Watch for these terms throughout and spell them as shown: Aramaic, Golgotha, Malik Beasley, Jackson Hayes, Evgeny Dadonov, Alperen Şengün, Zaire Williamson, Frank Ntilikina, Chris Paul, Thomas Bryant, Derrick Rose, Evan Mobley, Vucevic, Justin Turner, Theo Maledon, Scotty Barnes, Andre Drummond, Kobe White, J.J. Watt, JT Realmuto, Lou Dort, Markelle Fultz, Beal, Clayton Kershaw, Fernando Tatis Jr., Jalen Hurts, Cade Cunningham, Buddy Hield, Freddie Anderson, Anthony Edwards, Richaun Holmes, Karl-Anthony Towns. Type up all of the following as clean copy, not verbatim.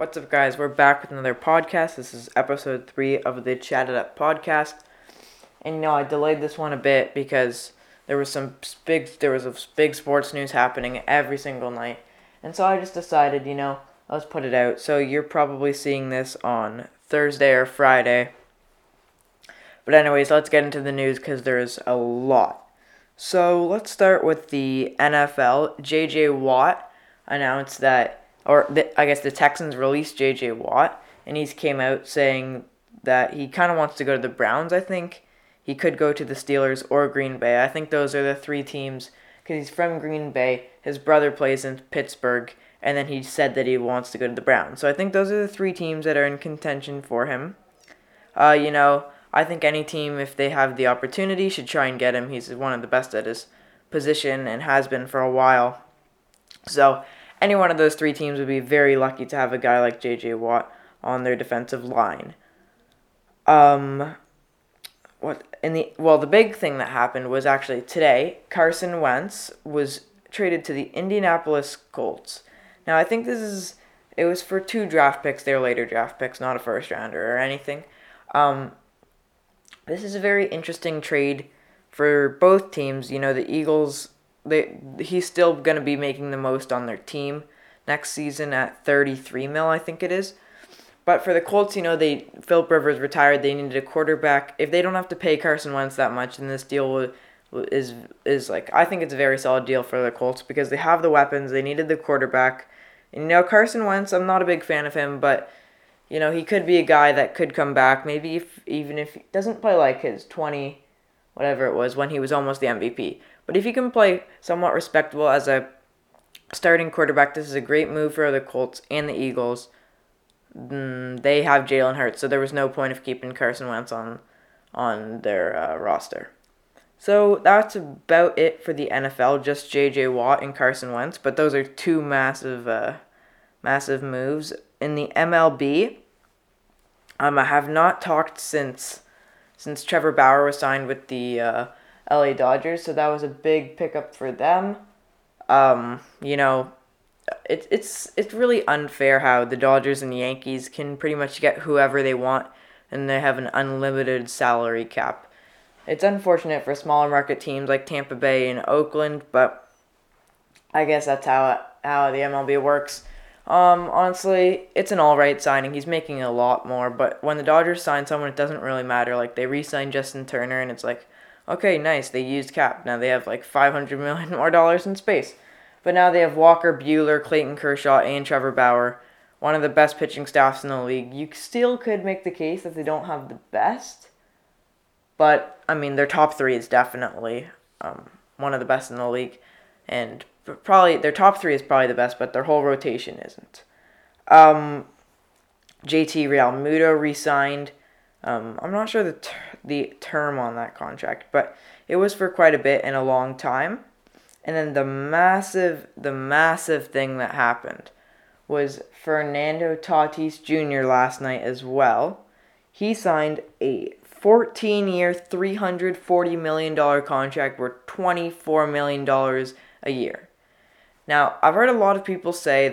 What's up, guys? We're back with another podcast. This is episode 3 of the Chat It Up podcast. And no, I delayed this one a bit because there was a big sports news happening every single night. And so I just decided, let's put it out. So you're probably seeing this on Thursday or Friday. But anyways, let's get into the news because there is a lot. So let's start with the NFL. J.J. Watt announced that the Texans released J.J. Watt, and he's came out saying that he kind of wants to go to the Browns, I think. He could go to the Steelers or Green Bay. I think those are the three teams, because he's from Green Bay, his brother plays in Pittsburgh, and then he said that he wants to go to the Browns. So I think those are the three teams that are in contention for him. I think any team, if they have the opportunity, should try and get him. He's one of the best at his position and has been for a while. So any one of those three teams would be very lucky to have a guy like J.J. Watt on their defensive line. The big thing that happened was actually today. Carson Wentz was traded to the Indianapolis Colts. Now, I think it was for 2 draft picks. They're later draft picks, not a first rounder or anything. This is a very interesting trade for both teams. The Eagles, he's still going to be making the most on their team next season at $33 million, I think it is. But for the Colts, Philip Rivers retired. They needed a quarterback. If they don't have to pay Carson Wentz that much, then this deal is I think it's a very solid deal for the Colts because they have the weapons. They needed the quarterback. And Carson Wentz, I'm not a big fan of him, but he could be a guy that could come back. Maybe even if he doesn't play like his 20, whatever it was, when he was almost the MVP. But if he can play somewhat respectable as a starting quarterback, this is a great move for the Colts and the Eagles. They have Jalen Hurts, so there was no point of keeping Carson Wentz on their roster. So that's about it for the NFL, just J.J. Watt and Carson Wentz. But those are 2 massive moves. In the MLB, I have not talked since Trevor Bauer was signed with the LA Dodgers, so that was a big pickup for them. It's really unfair how the Dodgers and the Yankees can pretty much get whoever they want, and they have an unlimited salary cap. It's unfortunate for smaller market teams like Tampa Bay and Oakland, but I guess that's how the MLB works. Honestly, it's an all right signing. He's making a lot more, but when the Dodgers sign someone, it doesn't really matter. Like, they re-signed Justin Turner, and it's like, okay, nice, they used cap. Now they have like $500 million more dollars in space. But now they have Walker Buehler, Clayton Kershaw, and Trevor Bauer, one of the best pitching staffs in the league. You still could make the case that they don't have the best, but, their top 3 is definitely one of the best in the league. And probably their top 3 is probably the best, but their whole rotation isn't. JT Realmuto re-signed. I'm not sure the term on that contract, but it was for quite a bit and a long time. And then the massive thing that happened was Fernando Tatis Jr. last night as well. He signed a 14-year, $340 million contract worth $24 million a year. Now, I've heard people say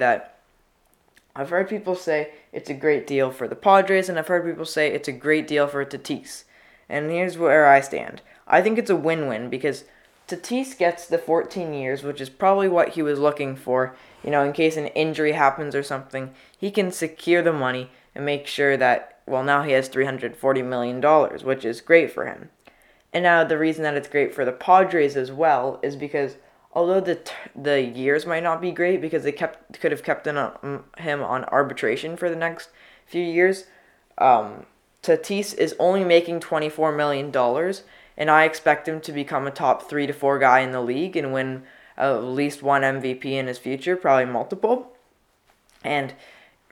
it's a great deal for the Padres, and I've heard people say it's a great deal for Tatis. And here's where I stand. I think it's a win-win because Tatis gets the 14 years, which is probably what he was looking for. In case an injury happens or something, he can secure the money and make sure that, now he has $340 million, which is great for him. And now the reason that it's great for the Padres as well is because although the years might not be great because they could have kept him on arbitration for the next few years, Tatis is only making $24 million, and I expect him to become a top 3 to 4 guy in the league and win at least one MVP in his future, probably multiple. And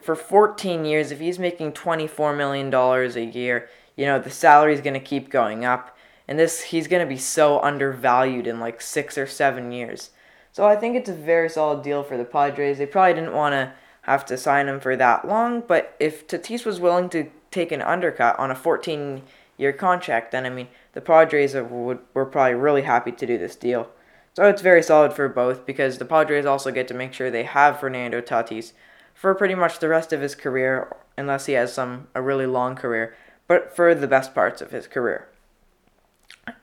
for 14 years, if he's making $24 million a year, the salary's going to keep going up. And he's going to be so undervalued in 6 or 7 years. So I think it's a very solid deal for the Padres. They probably didn't want to have to sign him for that long, but if Tatis was willing to take an undercut on a 14-year contract, then, the Padres were probably really happy to do this deal. So it's very solid for both because the Padres also get to make sure they have Fernando Tatis, for pretty much the rest of his career, unless he has a really long career, but for the best parts of his career.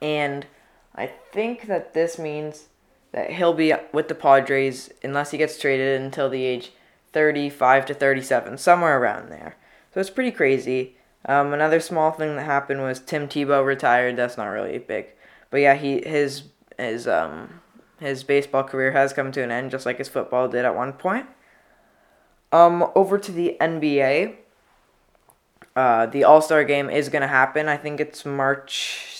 And I think that this means that he'll be with the Padres, unless he gets traded, until the age 35 to 37, somewhere around there. So it's pretty crazy. Another small thing that happened was Tim Tebow retired. That's not really big. But yeah, his baseball career has come to an end, just like his football did at one point. Over to the NBA. The All-Star Game is going to happen. I think it's March.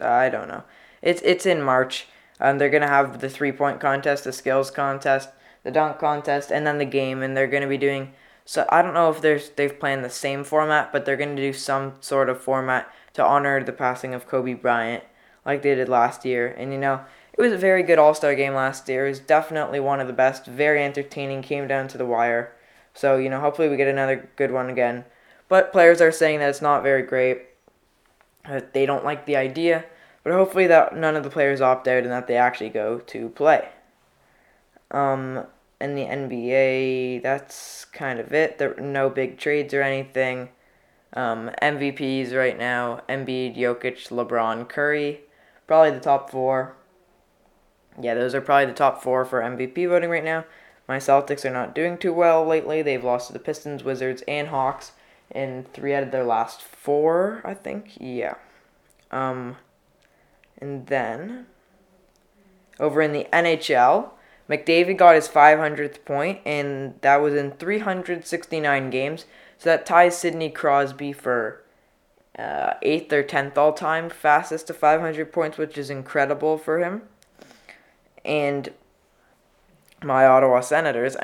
I don't know. It's in March. They're going to have the three-point contest, the skills contest, the dunk contest, and then the game. And they're going to be doing... So I don't know if they've planned the same format, but they're going to do some sort of format to honor the passing of Kobe Bryant, like they did last year. And, you know, it was a very good All-Star game last year. It was definitely one of the best, very entertaining, came down to the wire. So, you know, hopefully we get another good one again. But players are saying that it's not very great, that they don't like the idea, but hopefully that none of the players opt out and that they actually go to play. In the NBA, that's kind of it. There are no big trades or anything. MVPs right now, Embiid, Jokic, LeBron, Curry, probably the top four. Yeah, those are probably the top four for MVP voting right now. My Celtics are not doing too well lately. They've lost to the Pistons, Wizards, and Hawks in 3 out of their last 4, I think. Yeah. And then, over in the NHL... McDavid got his 500th point, and that was in 369 games. So that ties Sidney Crosby for 8th or 10th all-time fastest to 500 points, which is incredible for him. And my Ottawa Senators,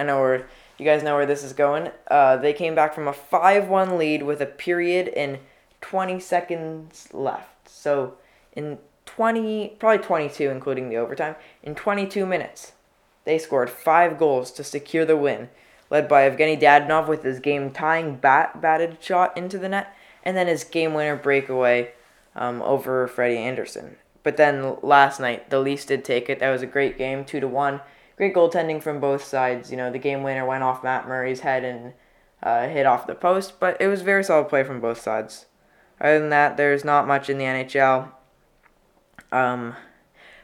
you guys know where this is going. They came back from a 5-1 lead with a period and 20 seconds left. So in 22, including the overtime, in 22 minutes. They scored 5 goals to secure the win, led by Evgeny Dadonov with his game-tying batted shot into the net, and then his game-winner breakaway over Freddie Anderson. But then last night, the Leafs did take it. That was a great game, 2-1. Great goaltending from both sides. You know, the game-winner went off Matt Murray's head and hit off the post, but it was very solid play from both sides. Other than that, there's not much in the NHL.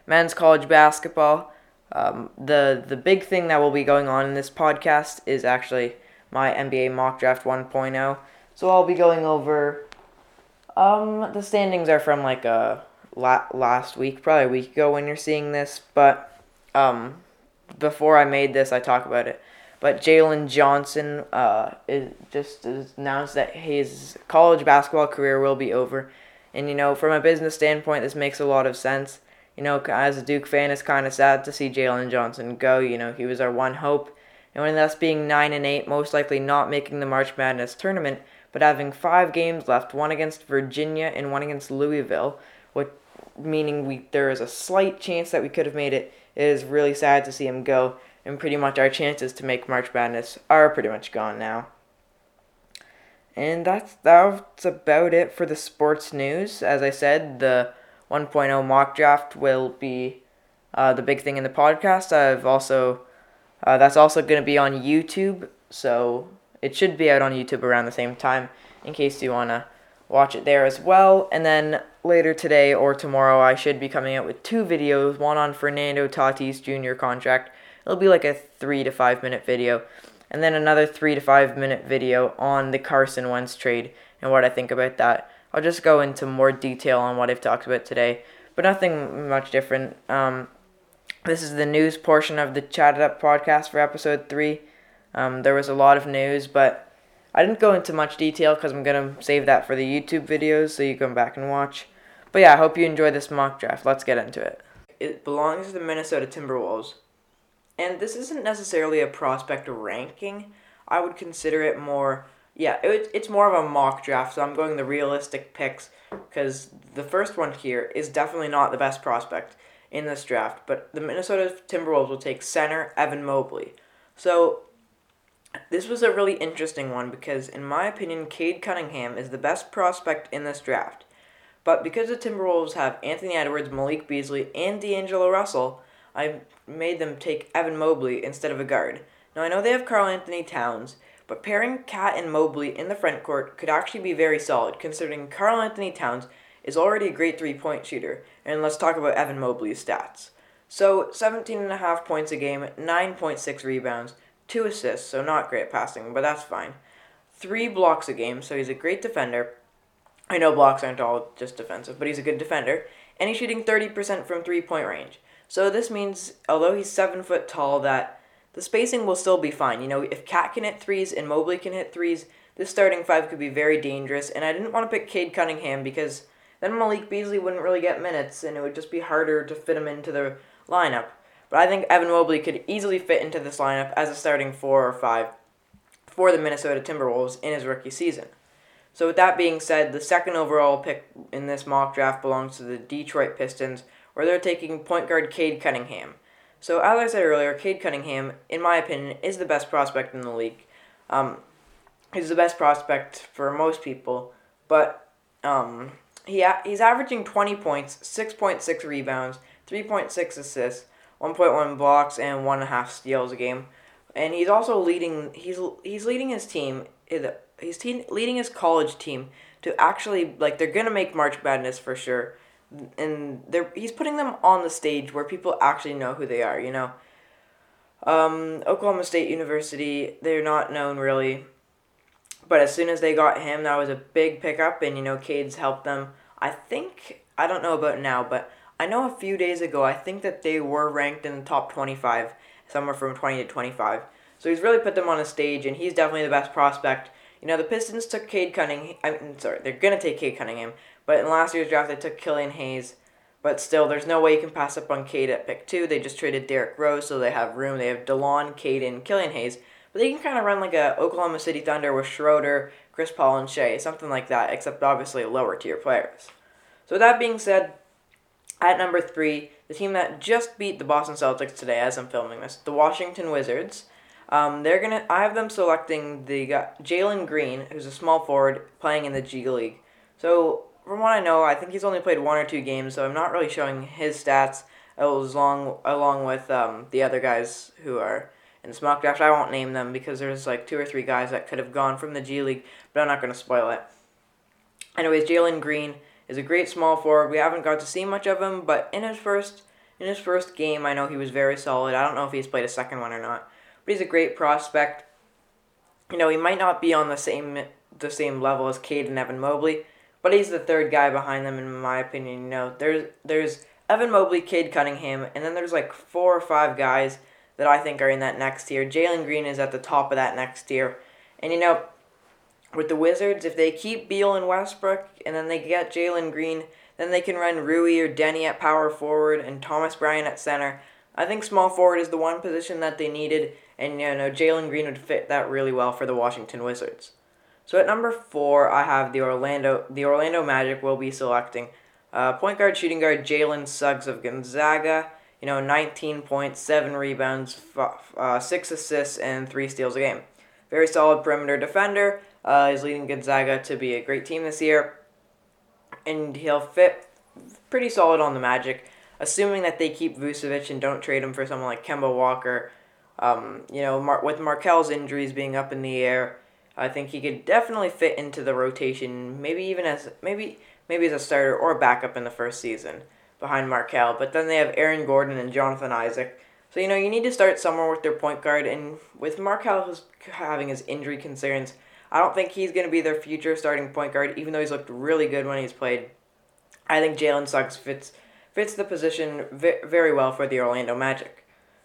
Men's college basketball. The big thing that will be going on in this podcast is actually my NBA mock draft 1.0. So I'll be going over, the standings are from like last week, probably a week ago when you're seeing this, but before I made this I talk about it. But Jalen Johnson is announced that his college basketball career will be over, and you know, from a business standpoint this makes a lot of sense. You know, as a Duke fan, it's kind of sad to see Jalen Johnson go. You know, he was our one hope. And with us being 9-8, most likely not making the March Madness tournament, but having 5 games left, one against Virginia and one against Louisville, meaning there is a slight chance that we could have made it. It is really sad to see him go, and pretty much our chances to make March Madness are pretty much gone now. And that's about it for the sports news. As I said, the 1.0 mock draft will be the big thing in the podcast. That's also going to be on YouTube, so it should be out on YouTube around the same time in case you want to watch it there as well. And then later today or tomorrow, I should be coming out with 2 videos, one on Fernando Tatis Jr. contract. It'll be like a 3 to 5 minute video, and then another 3 to 5 minute video on the Carson Wentz trade and what I think about that. I'll just go into more detail on what I've talked about today, but nothing much different. This is the news portion of the Chat It Up podcast for episode 3. There was a lot of news, but I didn't go into much detail because I'm going to save that for the YouTube videos so you come back and watch. But yeah, I hope you enjoy this mock draft. Let's get into it. It belongs to the Minnesota Timberwolves. And this isn't necessarily a prospect ranking. I would consider it more... Yeah, it's more of a mock draft, so I'm going the realistic picks, because the first one here is definitely not the best prospect in this draft, but the Minnesota Timberwolves will take center Evan Mobley. So, this was a really interesting one, because in my opinion, Cade Cunningham is the best prospect in this draft. But because the Timberwolves have Anthony Edwards, Malik Beasley, and D'Angelo Russell, I made them take Evan Mobley instead of a guard. Now, I know they have Karl-Anthony Towns, but pairing Cat and Mobley in the front court could actually be very solid, considering Karl-Anthony Towns is already a great three-point shooter. And let's talk about Evan Mobley's stats. So, 17.5 points a game, 9.6 rebounds, 2 assists, so not great passing, but that's fine. 3 blocks a game, so he's a great defender. I know blocks aren't all just defensive, but he's a good defender. And he's shooting 30% from three-point range. So this means, although he's 7 foot tall, that the spacing will still be fine. You know, if Cat can hit threes and Mobley can hit threes, this starting five could be very dangerous. And I didn't want to pick Cade Cunningham because then Malik Beasley wouldn't really get minutes, and it would just be harder to fit him into the lineup. But I think Evan Mobley could easily fit into this lineup as a starting 4 or 5 for the Minnesota Timberwolves in his rookie season. So with that being said, the second overall pick in this mock draft belongs to the Detroit Pistons, where they're taking point guard Cade Cunningham. So as I said earlier, Cade Cunningham, in my opinion, is the best prospect in the league. He's the best prospect for most people, but he's averaging 20 points, 6.6 rebounds, 3.6 assists, 1.1 blocks, and 1.5 steals a game. And he's also leading. He's leading his team. He's leading his college team to actually, like, they're going to make March Madness for sure. And he's putting them on the stage where people actually know who they are, you know. Oklahoma State University, they're not known really. But as soon as they got him, that was a big pickup. And, you know, Cade's helped them. I don't know about now, but I know a few days ago, I think that they were ranked in the top 25, somewhere from 20 to 25. So he's really put them on a stage, and he's definitely the best prospect. You know, the Pistons took Cade Cunningham. They're going to take Cade Cunningham. But in last year's draft, they took Killian Hayes. But still, there's no way you can pass up on Cade at pick 2. They just traded Derrick Rose, so they have room. They have DeLon, Cade, and Killian Hayes. But they can kind of run like a Oklahoma City Thunder with Schroeder, Chris Paul, and Shea. Something like that, except obviously lower tier players. So with that being said, at number 3, the team that just beat the Boston Celtics today as I'm filming this, the Washington Wizards. I have them selecting the Jalen Green, who's a small forward playing in the G League. So from what I know, I think he's only played 1 or 2 games, so I'm not really showing his stats along with the other guys who are in this mock draft. I won't name them because there's like 2 or 3 guys that could have gone from the G League, but I'm not going to spoil it. Anyways, Jalen Green is a great small forward. We haven't got to see much of him, but in his first game, I know he was very solid. I don't know if he's played a second one or not. But he's a great prospect. You know, he might not be on the same level as Cade and Evan Mobley, but he's the third guy behind them, in my opinion. You know, there's Evan Mobley, Cade Cunningham, and then there's like 4 or 5 guys that I think are in that next tier. Jalen Green is at the top of that next tier. And, you know, with the Wizards, if they keep Beal and Westbrook, and then they get Jalen Green, then they can run Rui or Denny at power forward and Thomas Bryant at center. I think small forward is the one position that they needed, and, you know, Jalen Green would fit that really well for the Washington Wizards. So at number 4, I have the Orlando Magic will be selecting point guard, shooting guard Jalen Suggs of Gonzaga. You know, 19 points, 7 rebounds, 6 assists, and 3 steals a game. Very solid perimeter defender. He's leading Gonzaga to be a great team this year, and he'll fit pretty solid on the Magic, assuming that they keep Vucevic and don't trade him for someone like Kemba Walker. You know, with Markelle's injuries being up in the air, I think he could definitely fit into the rotation, maybe as a starter or backup in the first season behind Markelle. But then they have Aaron Gordon and Jonathan Isaac. So, you know, you need to start somewhere with their point guard, and with Markelle who's having his injury concerns, I don't think he's going to be their future starting point guard, even though he's looked really good when he's played. I think Jalen Suggs fits the position very well for the Orlando Magic.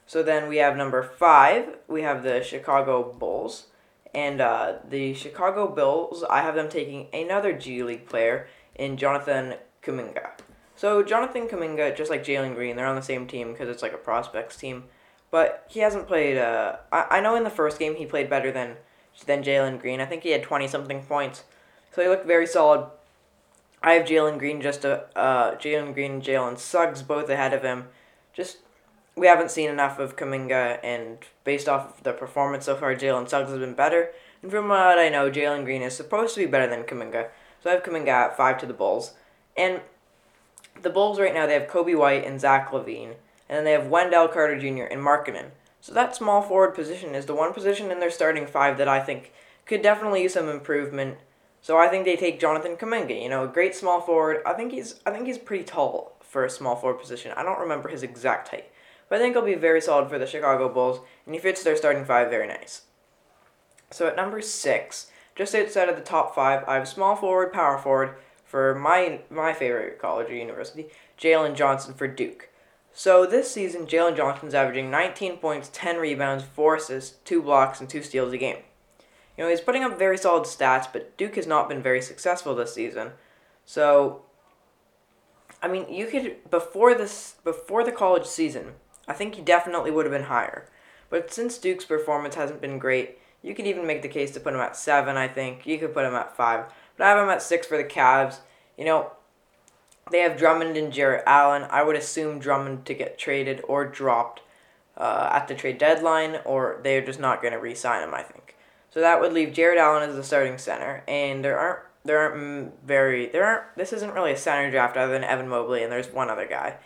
So then we have number 5, we have the Chicago Bulls, and the Chicago Bulls, I have them taking another G League player in Jonathan Kuminga. So Jonathan Kuminga, just like Jalen Green, they're on the same team because it's like a prospects team, but he hasn't played, I know in the first game he played better than Jalen Green. I think he had 20-something points, so he looked very solid. I have Jalen Suggs both ahead of him, just... We haven't seen enough of Kuminga, and based off of the performance so far, Jalen Suggs has been better. And from what I know, Jalen Green is supposed to be better than Kuminga. So I have Kuminga at 5 to the Bulls. And the Bulls right now, they have Kobe White and Zach LaVine. And then they have Wendell Carter Jr. and Markkanen. So that small forward position is the one position in their starting five that I think could definitely use some improvement. So I think they take Jonathan Kuminga, a great small forward. I think he's pretty tall for a small forward position. I don't remember his exact height, but I think he'll be very solid for the Chicago Bulls, and he fits their starting five very nice. So at number 6, just outside of the top 5, I have small forward, power forward for my favorite college or university, Jalen Johnson for Duke. So this season, Jalen Johnson's averaging 19 points, 10 rebounds, 4 assists, 2 blocks, and 2 steals a game. He's putting up very solid stats, but Duke has not been very successful this season. So, you could, before the college season, I think he definitely would have been higher. But since Duke's performance hasn't been great, you could even make the case to put him at 7, I think. You could put him at 5. But I have him at 6 for the Cavs. They have Drummond and Jarrett Allen. I would assume Drummond to get traded or dropped at the trade deadline, or they're just not going to re-sign him, I think. So that would leave Jarrett Allen as the starting center, and this isn't really a center draft other than Evan Mobley, and there's one other guy.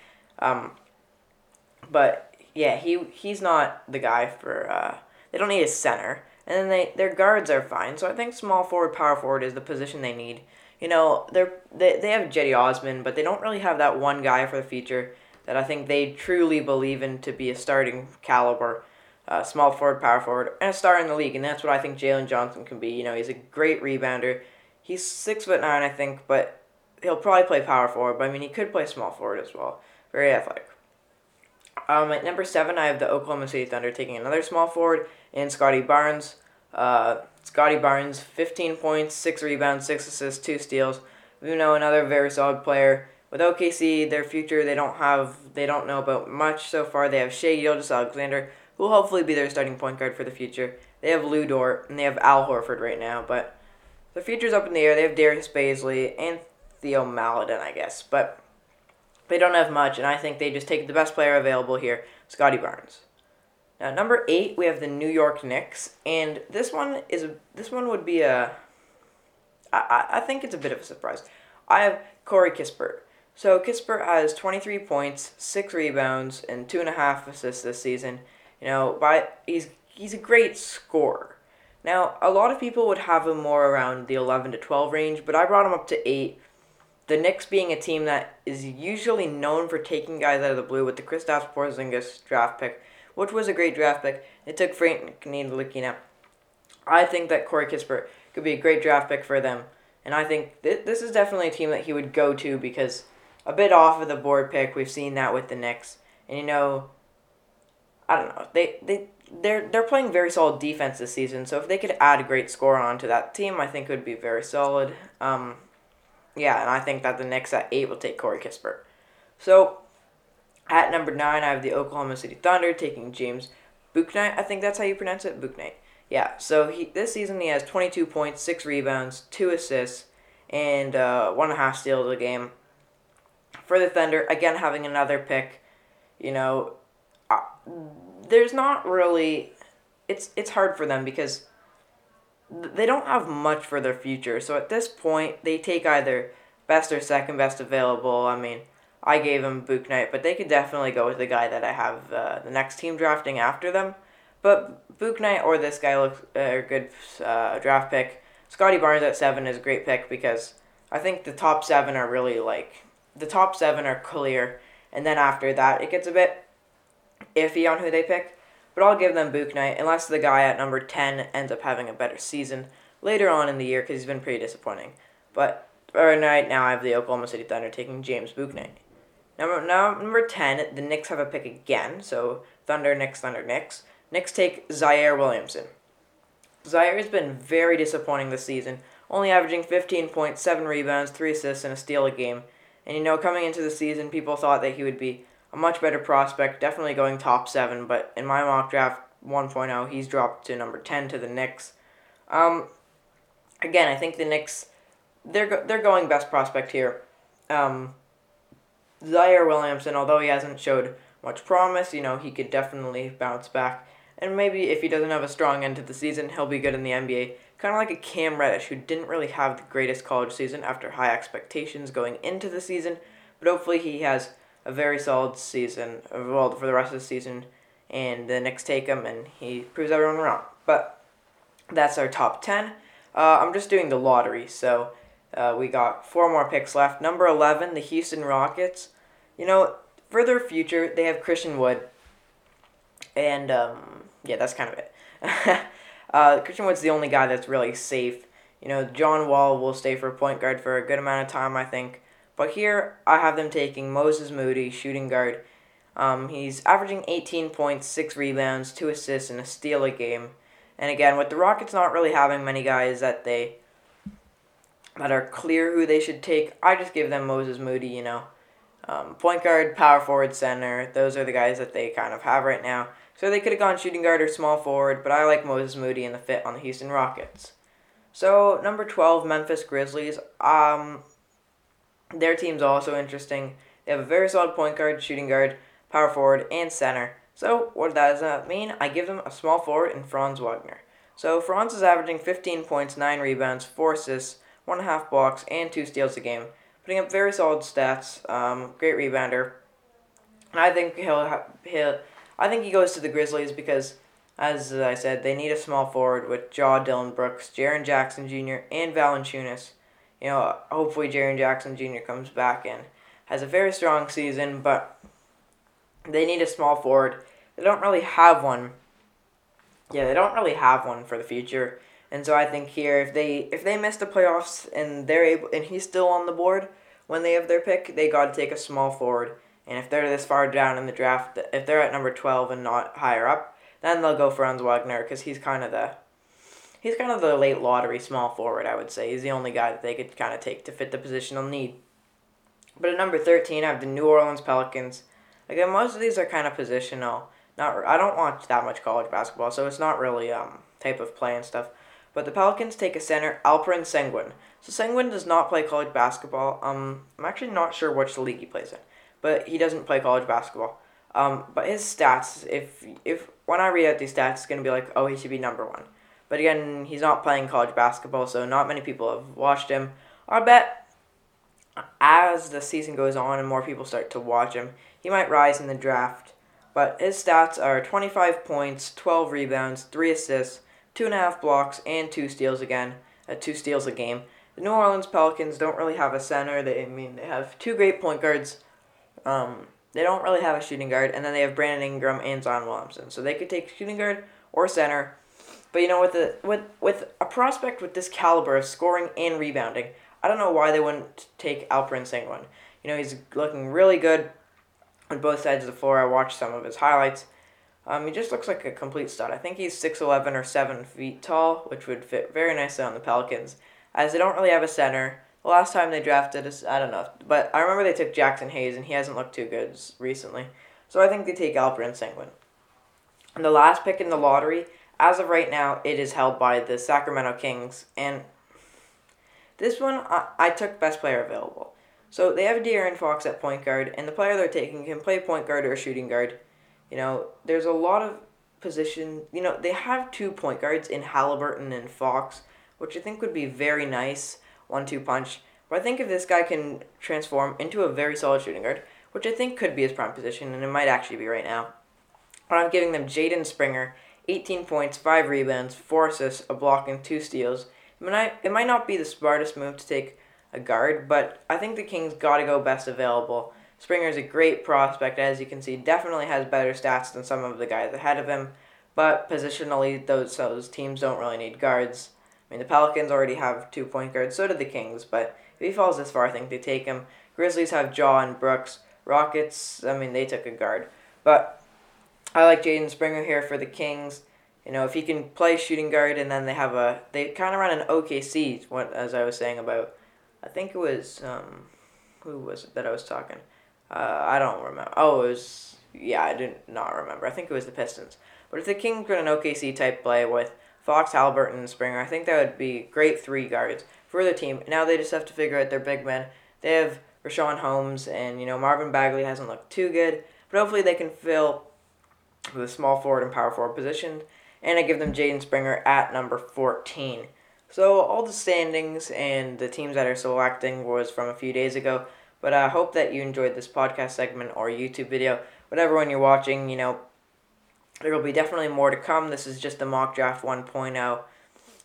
But yeah, he's not the guy for, they don't need a center, and then their guards are fine, so I think small forward, power forward is the position they need. They have Jetty Osman, but they don't really have that one guy for the future that I think they truly believe in to be a starting caliber, small forward, power forward, and a star in the league. And that's what I think Jalen Johnson can be. He's a great rebounder. He's 6'9", I think, but he'll probably play power forward. But he could play small forward as well. Very athletic. At number 7, I have the Oklahoma City Thunder taking another small forward and Scotty Barnes. Scotty Barnes, 15 points, 6 rebounds, 6 assists, 2 steals. Another very solid player. With OKC, their future, they don't know about much so far. They have Shai Gilgeous-Alexander, who will hopefully be their starting point guard for the future. They have Lou Dort, and they have Al Horford right now, but the future's up in the air. They have Darius Baisley and Theo Maledon, I guess, but they don't have much, and I think they just take the best player available here, Scotty Barnes. Now, at number 8, we have the New York Knicks, and I think it's a bit of a surprise. I have Corey Kispert. So Kispert has 23 points, 6 rebounds, and 2.5 assists this season. He's a great scorer. Now, a lot of people would have him more around the 11 to 12 range, but I brought him up to 8. The Knicks being a team that is usually known for taking guys out of the blue with the Kristaps Porzingis draft pick, which was a great draft pick. They took Frank Ntilikina. I think that Corey Kispert could be a great draft pick for them. And I think this is definitely a team that he would go to because a bit off of the board pick, we've seen that with the Knicks. And I don't know. They're playing very solid defense this season, so if they could add a great scorer onto that team, I think it would be very solid. And I think that the Knicks at 8 will take Corey Kispert. So at number 9, I have the Oklahoma City Thunder taking James Bouknight. I think that's how you pronounce it, Bouknight. Yeah, so this season he has 22 points, 6 rebounds, 2 assists, and 1.5 steals a game. For the Thunder, again, having another pick, there's not really... It's hard for them because they don't have much for their future. So at this point, they take either best or second best available. I gave him Bouknight, but they could definitely go with the guy that I have the next team drafting after them. But Bouknight or this guy looks a good draft pick. Scotty Barnes at 7 is a great pick because I think the top 7 are really the top 7 are clear, and then after that it gets a bit iffy on who they pick. But I'll give them Bouknight unless the guy at number 10 ends up having a better season later on in the year because he's been pretty disappointing. But right now I have the Oklahoma City Thunder taking James Bouknight. Number 10, the Knicks have a pick again, so Thunder, Knicks. Knicks take Zaire Williamson. Zaire has been very disappointing this season, only averaging 15 points, 7 rebounds, 3 assists, and a steal a game. And coming into the season, people thought that he would be a much better prospect, definitely going top 7, but in my mock draft 1.0, he's dropped to number 10 to the Knicks. Again, I think the Knicks, they're going best prospect here. Zaire Williamson, although he hasn't showed much promise, he could definitely bounce back. And maybe if he doesn't have a strong end to the season, he'll be good in the NBA. Kind of like a Cam Reddish, who didn't really have the greatest college season after high expectations going into the season. But hopefully he has a very solid season for the rest of the season. and the Knicks take him, and he proves everyone wrong. But that's our top 10. I'm just doing the lottery, so we got four more picks left. Number 11, the Houston Rockets. You know, for their future, they have Christian Wood, and yeah, that's kind of it. Christian Wood's the only guy that's really safe. You know, John Wall will stay for a point guard for a good amount of time, I think. But here, I have them taking Moses Moody, shooting guard. He's averaging 18 points, 6 rebounds, 2 assists, and a steal a game. And again, with the Rockets not really having many guys that that are clear who they should take, I just give them Moses Moody, you know. Point guard, power forward, center, those are the guys that they kind of have right now. So they could have gone shooting guard or small forward, but I like Moses Moody and the fit on the Houston Rockets. So, number 12, Memphis Grizzlies. Their team's also interesting. They have a very solid point guard, shooting guard, power forward, and center. So, what does that mean? I give them a small forward in Franz Wagner. So, Franz is averaging 15 points, 9 rebounds, 4 assists, 1.5 blocks, and 2 steals a game. Putting up very solid stats, great rebounder. And I think he goes to the Grizzlies because, as I said, they need a small forward with Jaw, Dillon Brooks, Jaron Jackson Jr., and Valanciunas. You know, hopefully Jaron Jackson Jr. comes back and has a very strong season, but they need a small forward. They don't really have one. Yeah, they don't really have one for the future. And so I think here, if they miss the playoffs and he's still on the board when they have their pick, they got to take a small forward. And if they're this far down in the draft, if they're at number 12 and not higher up, then they'll go for Franz Wagner because he's kind of the late lottery small forward, I would say. He's the only guy that they could kind of take to fit the positional need. But at number 13, I have the New Orleans Pelicans. Again, most of these are kind of positional. I don't watch that much college basketball, so it's not really type of play and stuff. But the Pelicans take a center, Alperen Şengün. So Senguin does not play college basketball. I'm actually not sure which league he plays in, but he doesn't play college basketball. But his stats, if when I read out these stats, it's gonna be like, oh, he should be number one. But again, he's not playing college basketball, so not many people have watched him. I bet as the season goes on and more people start to watch him, he might rise in the draft. But his stats are 25 points, 12 rebounds, 3 assists, 2.5 blocks, and 2 steals a game. The New Orleans Pelicans don't really have a center. They have 2 great point guards. They don't really have a shooting guard, and then they have Brandon Ingram and Zion Williamson. So they could take shooting guard or center. But you know, with a prospect with this caliber of scoring and rebounding, I don't know why they wouldn't take Alperen Şengün. You know, he's looking really good on both sides of the floor. I watched some of his highlights. He just looks like a complete stud. I think he's 6'11" or 7 feet tall, which would fit very nicely on the Pelicans, as they don't really have a center. The last time they drafted us, I don't know, but I remember they took Jackson Hayes, and he hasn't looked too good recently. So I think they take Alperen Şengün. And the last pick in the lottery, as of right now, it is held by the Sacramento Kings, and this one, I took best player available. So they have De'Aaron Fox at point guard, and the player they're taking can play point guard or shooting guard. You know, there's a lot of position. You know, they have 2 point guards in Halliburton and Fox, which I think would be very nice, 1-2 punch. But I think if this guy can transform into a very solid shooting guard, which I think could be his prime position, and it might actually be right now. But I'm giving them Jaden Springer, 18 points, 5 rebounds, 4 assists, a block, and 2 steals. It might not be the smartest move to take a guard, but I think the Kings got to go best available. Springer's a great prospect, as you can see. Definitely has better stats than some of the guys ahead of him, but positionally, those teams don't really need guards. I mean, the Pelicans already have 2 point guards, so do the Kings, but if he falls this far, I think they take him. Grizzlies have Jaw and Brooks. Rockets, I mean, they took a guard. But I like Jaden Springer here for the Kings. You know, if he can play shooting guard, and then they kind of run an OKC, as I was saying about, I think it was, who was it that I was talking? I don't remember. I did not remember. I think it was the Pistons. But if the Kings run an OKC type play with Fox, Halliburton, and Springer, I think that would be great 3 guards for the team. Now they just have to figure out their big men. They have Richaun Holmes, and, you know, Marvin Bagley hasn't looked too good, but hopefully they can fill the small forward and power forward position. And I give them Jaden Springer at number 14. So all the standings and the teams that are selecting was from a few days ago. But I hope that you enjoyed this podcast segment or YouTube video. Whatever one you're watching, you know, There will be definitely more to come. This is just the mock draft 1.0.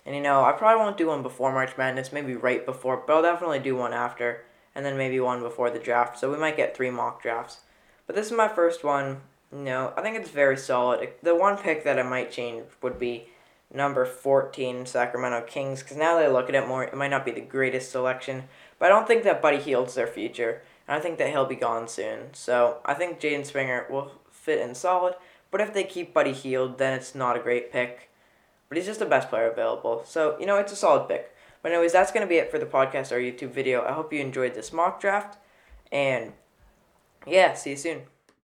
And, you know, I probably won't do one before March Madness, maybe right before, but I'll definitely do one after, and then maybe one before the draft. So we might get three mock drafts. But this is my first one. You know, I think it's very solid. The one pick that I might change would be number 14, Sacramento Kings, because now that I look at it more, it might not be the greatest selection. But I don't think that Buddy Hield's their future, and I think that he'll be gone soon. So I think Jaden Springer will fit in solid. But if they keep Buddy Hield, then it's not a great pick. But he's just the best player available. So, you know, it's a solid pick. But anyways, that's going to be it for the podcast or YouTube video. I hope you enjoyed this mock draft. And, yeah, see you soon.